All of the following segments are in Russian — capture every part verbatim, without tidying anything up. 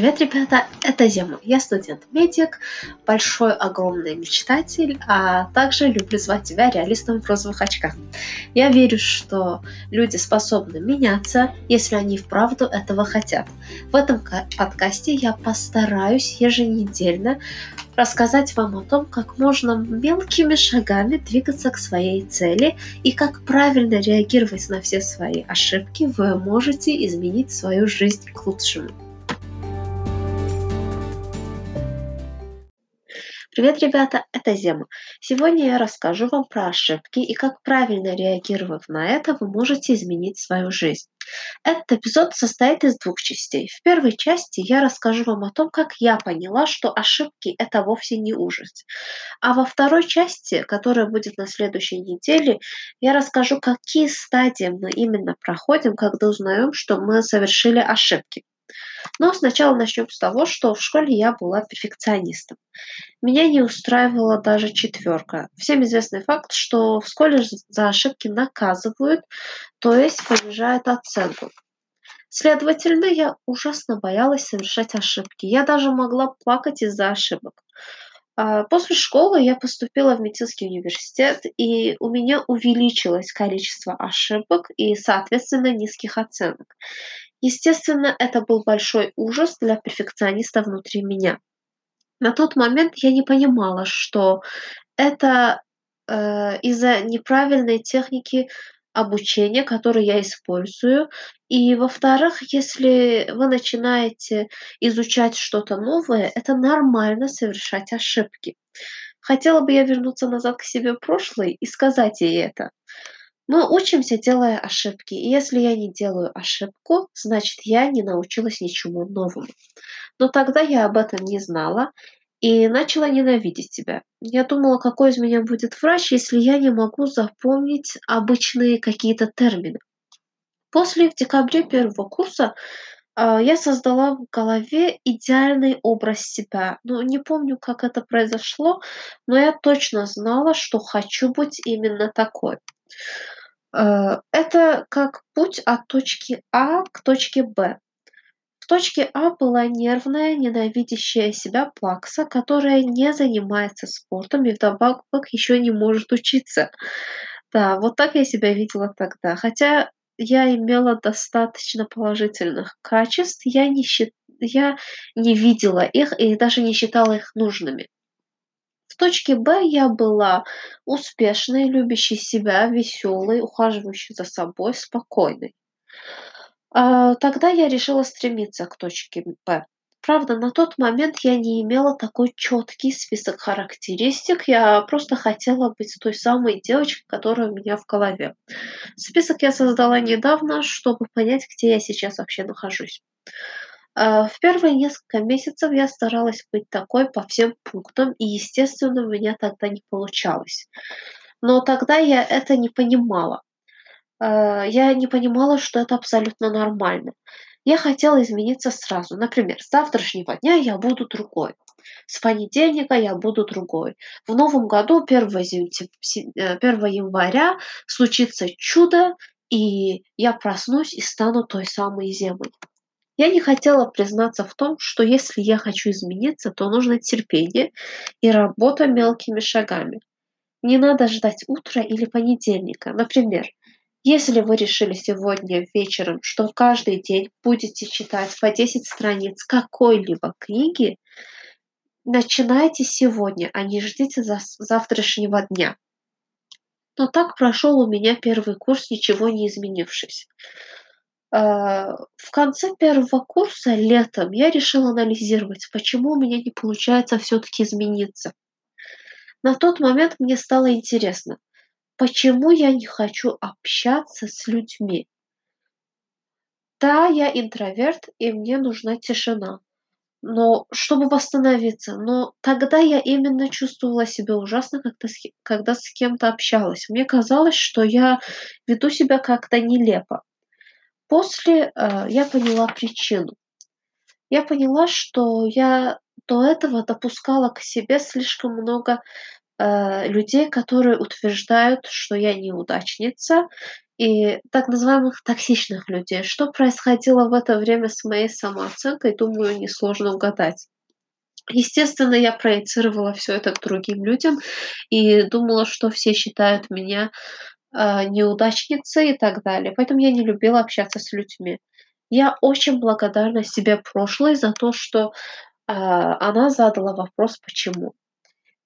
Привет, ребята, это Зема, я студент-медик, большой, огромный мечтатель, а также люблю звать тебя реалистом в розовых очках. Я верю, что люди способны меняться, если они вправду этого хотят. В этом подкасте я постараюсь еженедельно рассказать вам о том, как можно мелкими шагами двигаться к своей цели и как правильно реагировать на все свои ошибки, вы можете изменить свою жизнь к лучшему. Привет, ребята, это Зема. Сегодня я расскажу вам про ошибки и как правильно реагировав на это, вы можете изменить свою жизнь. Этот эпизод состоит из двух частей. В первой части я расскажу вам о том, как я поняла, что ошибки – это вовсе не ужас. А во второй части, которая будет на следующей неделе, я расскажу, какие стадии мы именно проходим, когда узнаем, что мы совершили ошибки. Но сначала начнем с того, что в школе я была перфекционистом. Меня не устраивала даже четверка. Всем известный факт, что в школе за ошибки наказывают, то есть понижают оценку. Следовательно, я ужасно боялась совершать ошибки. Я даже могла плакать из-за ошибок. После школы я поступила в медицинский университет, и у меня увеличилось количество ошибок и, соответственно, низких оценок. Естественно, это был большой ужас для перфекциониста внутри меня. На тот момент я не понимала, что это э, из-за неправильной техники обучения, которую я использую. И, во-вторых, если вы начинаете изучать что-то новое, это нормально совершать ошибки. Хотела бы я вернуться назад к себе в прошлое и сказать ей это. Мы учимся, делая ошибки, и если я не делаю ошибку, значит, я не научилась ничему новому. Но тогда я об этом не знала и начала ненавидеть себя. Я думала, какой из меня будет врач, если я не могу запомнить обычные какие-то термины. После в декабре первого курса я создала в голове идеальный образ себя. Ну, не помню, как это произошло, но я точно знала, что хочу быть именно такой. Это как путь от точки А к точке Б. В точке А была нервная, ненавидящая себя плакса, которая не занимается спортом и вдобавок еще не может учиться. Да, вот так я себя видела тогда. Хотя я имела достаточно положительных качеств, я не, счит... я не видела их и даже не считала их нужными. В точке Б я была успешной, любящей себя, веселой, ухаживающей за собой, спокойной. Тогда я решила стремиться к точке Б. Правда, на тот момент я не имела такой четкий список характеристик, я просто хотела быть той самой девочкой, которая у меня в голове. Список я создала недавно, чтобы понять, где я сейчас вообще нахожусь. В первые несколько месяцев я старалась быть такой по всем пунктам, и, естественно, у меня тогда не получалось. Но тогда я это не понимала. Я не понимала, что это абсолютно нормально. Я хотела измениться сразу. Например, с завтрашнего дня я буду другой. С понедельника я буду другой. В новом году, первого января, случится чудо, и я проснусь и стану той самой Землей. Я не хотела признаться в том, что если я хочу измениться, то нужно терпение и работа мелкими шагами. Не надо ждать утра или понедельника. Например, если вы решили сегодня вечером, что каждый день будете читать по десять страниц какой-либо книги, начинайте сегодня, а не ждите завтрашнего дня. Но так прошел у меня первый курс, ничего не изменившись. В конце первого курса, летом, я решила анализировать, почему у меня не получается все-таки измениться. На тот момент мне стало интересно, почему я не хочу общаться с людьми. Да, я интроверт, и мне нужна тишина, но чтобы восстановиться. Но тогда я именно чувствовала себя ужасно, когда с, когда с кем-то общалась. Мне казалось, что я веду себя как-то нелепо. После э, я поняла причину. Я поняла, что я до этого допускала к себе слишком много э, людей, которые утверждают, что я неудачница, и так называемых токсичных людей. Что происходило в это время с моей самооценкой, думаю, несложно угадать. Естественно, я проецировала все это к другим людям и думала, что все считают меня э, неудачницей и так далее. Поэтому я не любила общаться с людьми. Я очень благодарна себе прошлой за то, что э, она задала вопрос «почему?».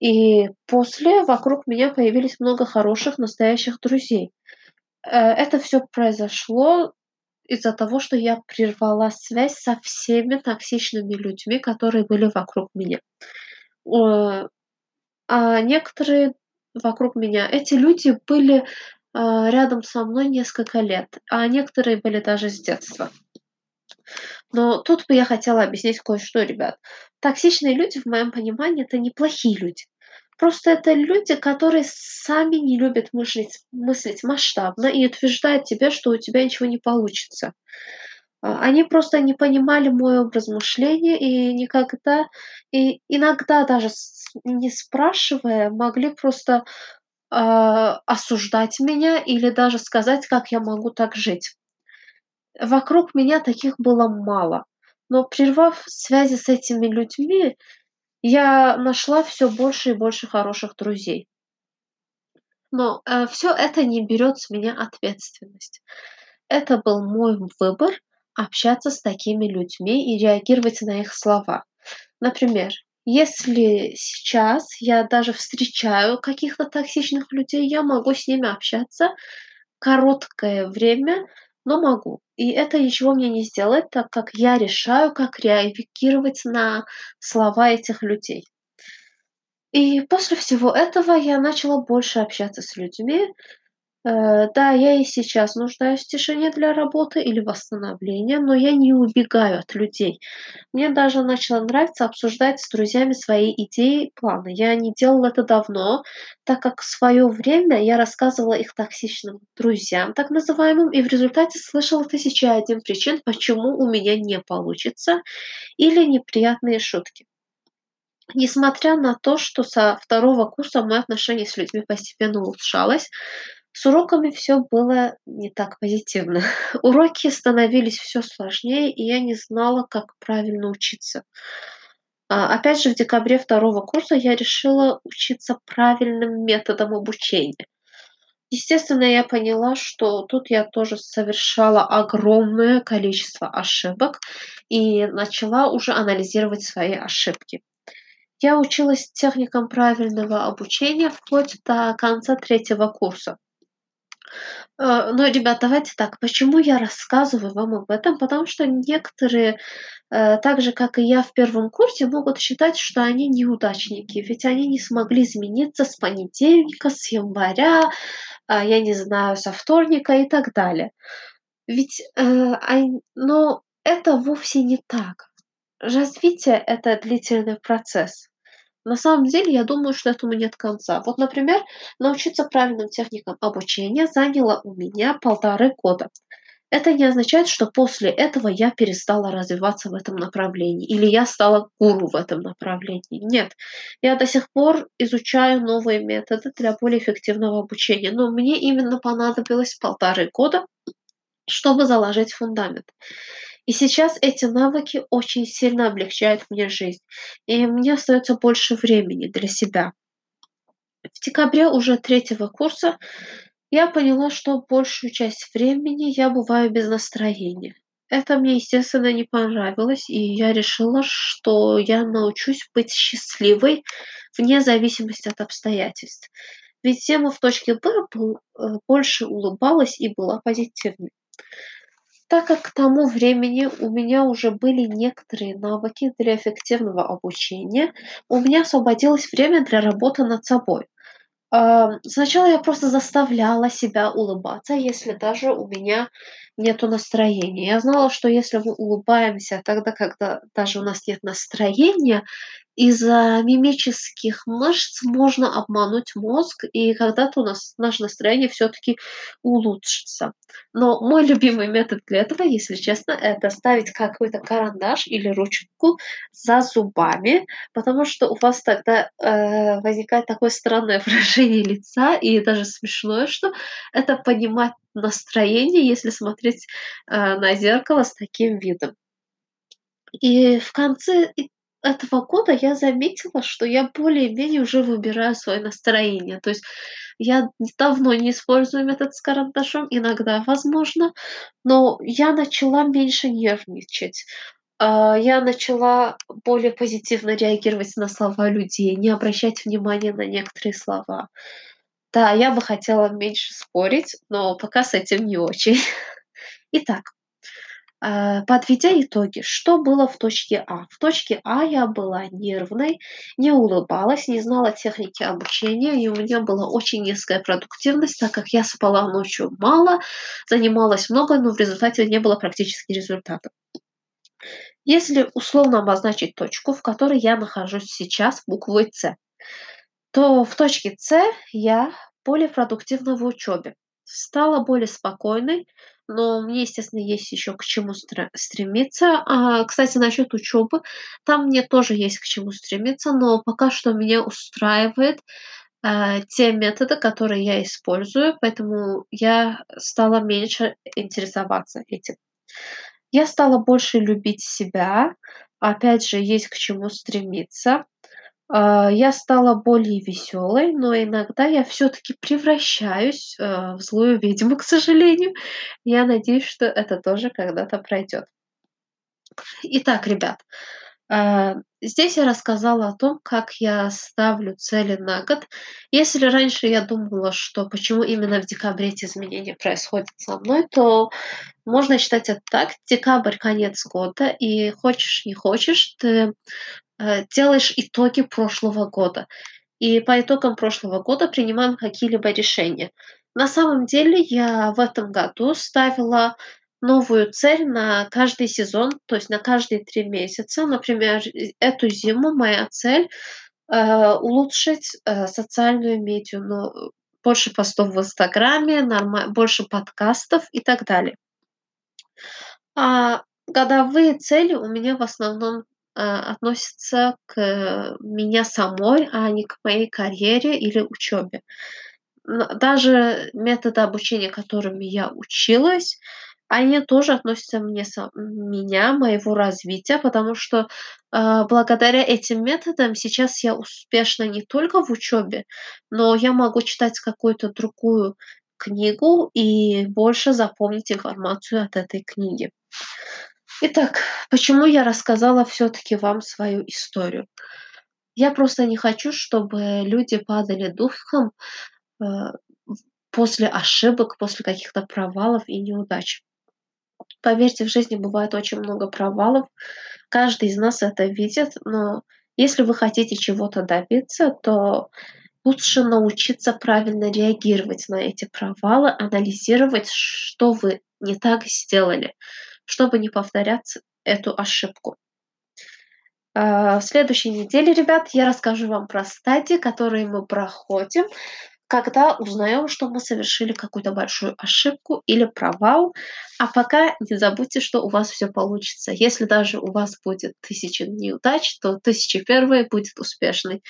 И после вокруг меня появились много хороших, настоящих друзей. Э, это все произошло из-за того, что я прервала связь со всеми токсичными людьми, которые были вокруг меня. Э, а некоторые вокруг меня, эти люди были э, рядом со мной несколько лет, а некоторые были даже с детства. Но тут бы я хотела объяснить кое-что, ребят. Токсичные люди, в моем понимании, это неплохие люди. Просто это люди, которые сами не любят мыслить, мыслить масштабно и утверждают тебе, что у тебя ничего не получится. А, Они просто не понимали мой образ мышления и никогда, и иногда даже с- не спрашивая, могли просто а, осуждать меня или даже сказать, как я могу так жить. Вокруг меня таких было мало. Но прервав связи с этими людьми, я нашла все больше и больше хороших друзей. Но все это не берет с меня ответственность. Это был мой выбор общаться с такими людьми и реагировать на их слова. Например, если сейчас я даже встречаю каких-то токсичных людей, я могу с ними общаться короткое время, но могу. И это ничего мне не сделает, так как я решаю, как реагировать на слова этих людей. И после всего этого я начала больше общаться с людьми. Э, Да, я и сейчас нуждаюсь в тишине для работы или восстановления, но я не убегаю от людей. Мне даже начало нравиться обсуждать с друзьями свои идеи и планы. Я не делала это давно, так как в свое время я рассказывала их токсичным друзьям, так называемым, и в результате слышала тысячи и один причин, почему у меня не получится, или неприятные шутки. Несмотря на то, что со второго курса мое отношение с людьми постепенно улучшалось, с уроками все было не так позитивно. Уроки становились все сложнее, и я не знала, как правильно учиться. А, Опять же, в декабре второго курса я решила учиться правильным методом обучения. Естественно, я поняла, что тут я тоже совершала огромное количество ошибок и начала уже анализировать свои ошибки. Я училась техникам правильного обучения вплоть до конца третьего курса. Э, Но, ребят, давайте так. Почему я рассказываю вам об этом? Потому что некоторые, э, так же, как и я в первом курсе, могут считать, что они неудачники, ведь они не смогли измениться с понедельника, с января, а, я не знаю, со вторника и так далее. Ведь, э, ань- но это вовсе не так. Развитие — это длительный процесс. На самом деле, я думаю, что этому нет конца. Вот, например, научиться правильным техникам обучения заняло у меня полторы года. Это не означает, что после этого я перестала развиваться в этом направлении или я стала гуру в этом направлении. Нет, я до сих пор изучаю новые методы для более эффективного обучения, но мне именно понадобилось полторы года, чтобы заложить фундамент. И сейчас эти навыки очень сильно облегчают мне жизнь, и мне остается больше времени для себя. В декабре уже третьего курса я поняла, что большую часть времени я бываю без настроения. Это мне, естественно, не понравилось, и я решила, что я научусь быть счастливой вне зависимости от обстоятельств. Ведь тема в точке «Б» был- э, больше улыбалась и была позитивной. Так как к тому времени у меня уже были некоторые навыки для эффективного обучения, у меня освободилось время для работы над собой. Ам, Сначала я просто заставляла себя улыбаться, если даже у меня нету настроения. Я знала, что если мы улыбаемся тогда, когда даже у нас нет настроения, Из-за мимических мышц можно обмануть мозг, и когда-то у нас наше настроение все-таки улучшится. Но мой любимый метод для этого, если честно, это ставить какой-то карандаш или ручку за зубами, потому что у вас тогда э, возникает такое странное выражение лица, и даже смешное, что это поднимает настроение, если смотреть э, на зеркало с таким видом. И в конце этого года я заметила, что я более-менее уже выбираю свое настроение. То есть я давно не использую метод с карандашом, иногда, возможно, но я начала меньше нервничать. Я начала более позитивно реагировать на слова людей, не обращать внимания на некоторые слова. Да, я бы хотела меньше спорить, но пока с этим не очень. Итак, подведя итоги, что было в точке А? В точке А я была нервной, не улыбалась, не знала техники обучения, и у меня была очень низкая продуктивность, так как я спала ночью мало, занималась много, но в результате не было практически результата. Если условно обозначить точку, в которой я нахожусь сейчас, буквой С, то в точке С я более продуктивна в учебе, стала более спокойной, но мне, естественно, есть еще к чему стремиться. А, кстати, насчет учебы, там мне тоже есть к чему стремиться, но пока что меня устраивает а, те методы, которые я использую, поэтому я стала меньше интересоваться этим. Я стала больше любить себя, опять же, есть к чему стремиться. Я стала более веселой, но иногда я все-таки превращаюсь в злую ведьму, к сожалению. Я надеюсь, что это тоже когда-то пройдет. Итак, ребят, здесь я рассказала о том, как я ставлю цели на год. Если раньше я думала, что почему именно в декабре эти изменения происходят со мной, то можно считать это так. Декабрь – конец года, и хочешь не хочешь, ты делаешь итоги прошлого года. И по итогам прошлого года принимаем какие-либо решения. На самом деле я в этом году ставила новую цель на каждый сезон, то есть на каждые три месяца. Например, эту зиму моя цель э, улучшить э, социальную медиа, ну, больше постов в Инстаграме, норма- больше подкастов и так далее. А годовые цели у меня в основном относится к меня самой, а не к моей карьере или учебе. Даже методы обучения, которыми я училась, они тоже относятся мне, сам, меня, моего развития, потому что э, благодаря этим методам сейчас я успешна не только в учебе, но я могу читать какую-то другую книгу и больше запомнить информацию от этой книги. Итак, почему я рассказала все-таки вам свою историю? Я просто не хочу, чтобы люди падали духом э, после ошибок, после каких-то провалов и неудач. Поверьте, в жизни бывает очень много провалов. Каждый из нас это видит, но если вы хотите чего-то добиться, то лучше научиться правильно реагировать на эти провалы, анализировать, что вы не так сделали, чтобы не повторять эту ошибку. В следующей неделе, ребят, я расскажу вам про стадии, которые мы проходим, когда узнаем, что мы совершили какую-то большую ошибку или провал. А пока не забудьте, что у вас все получится. Если даже у вас будет тысяча неудач, то тысяча первая будет успешной.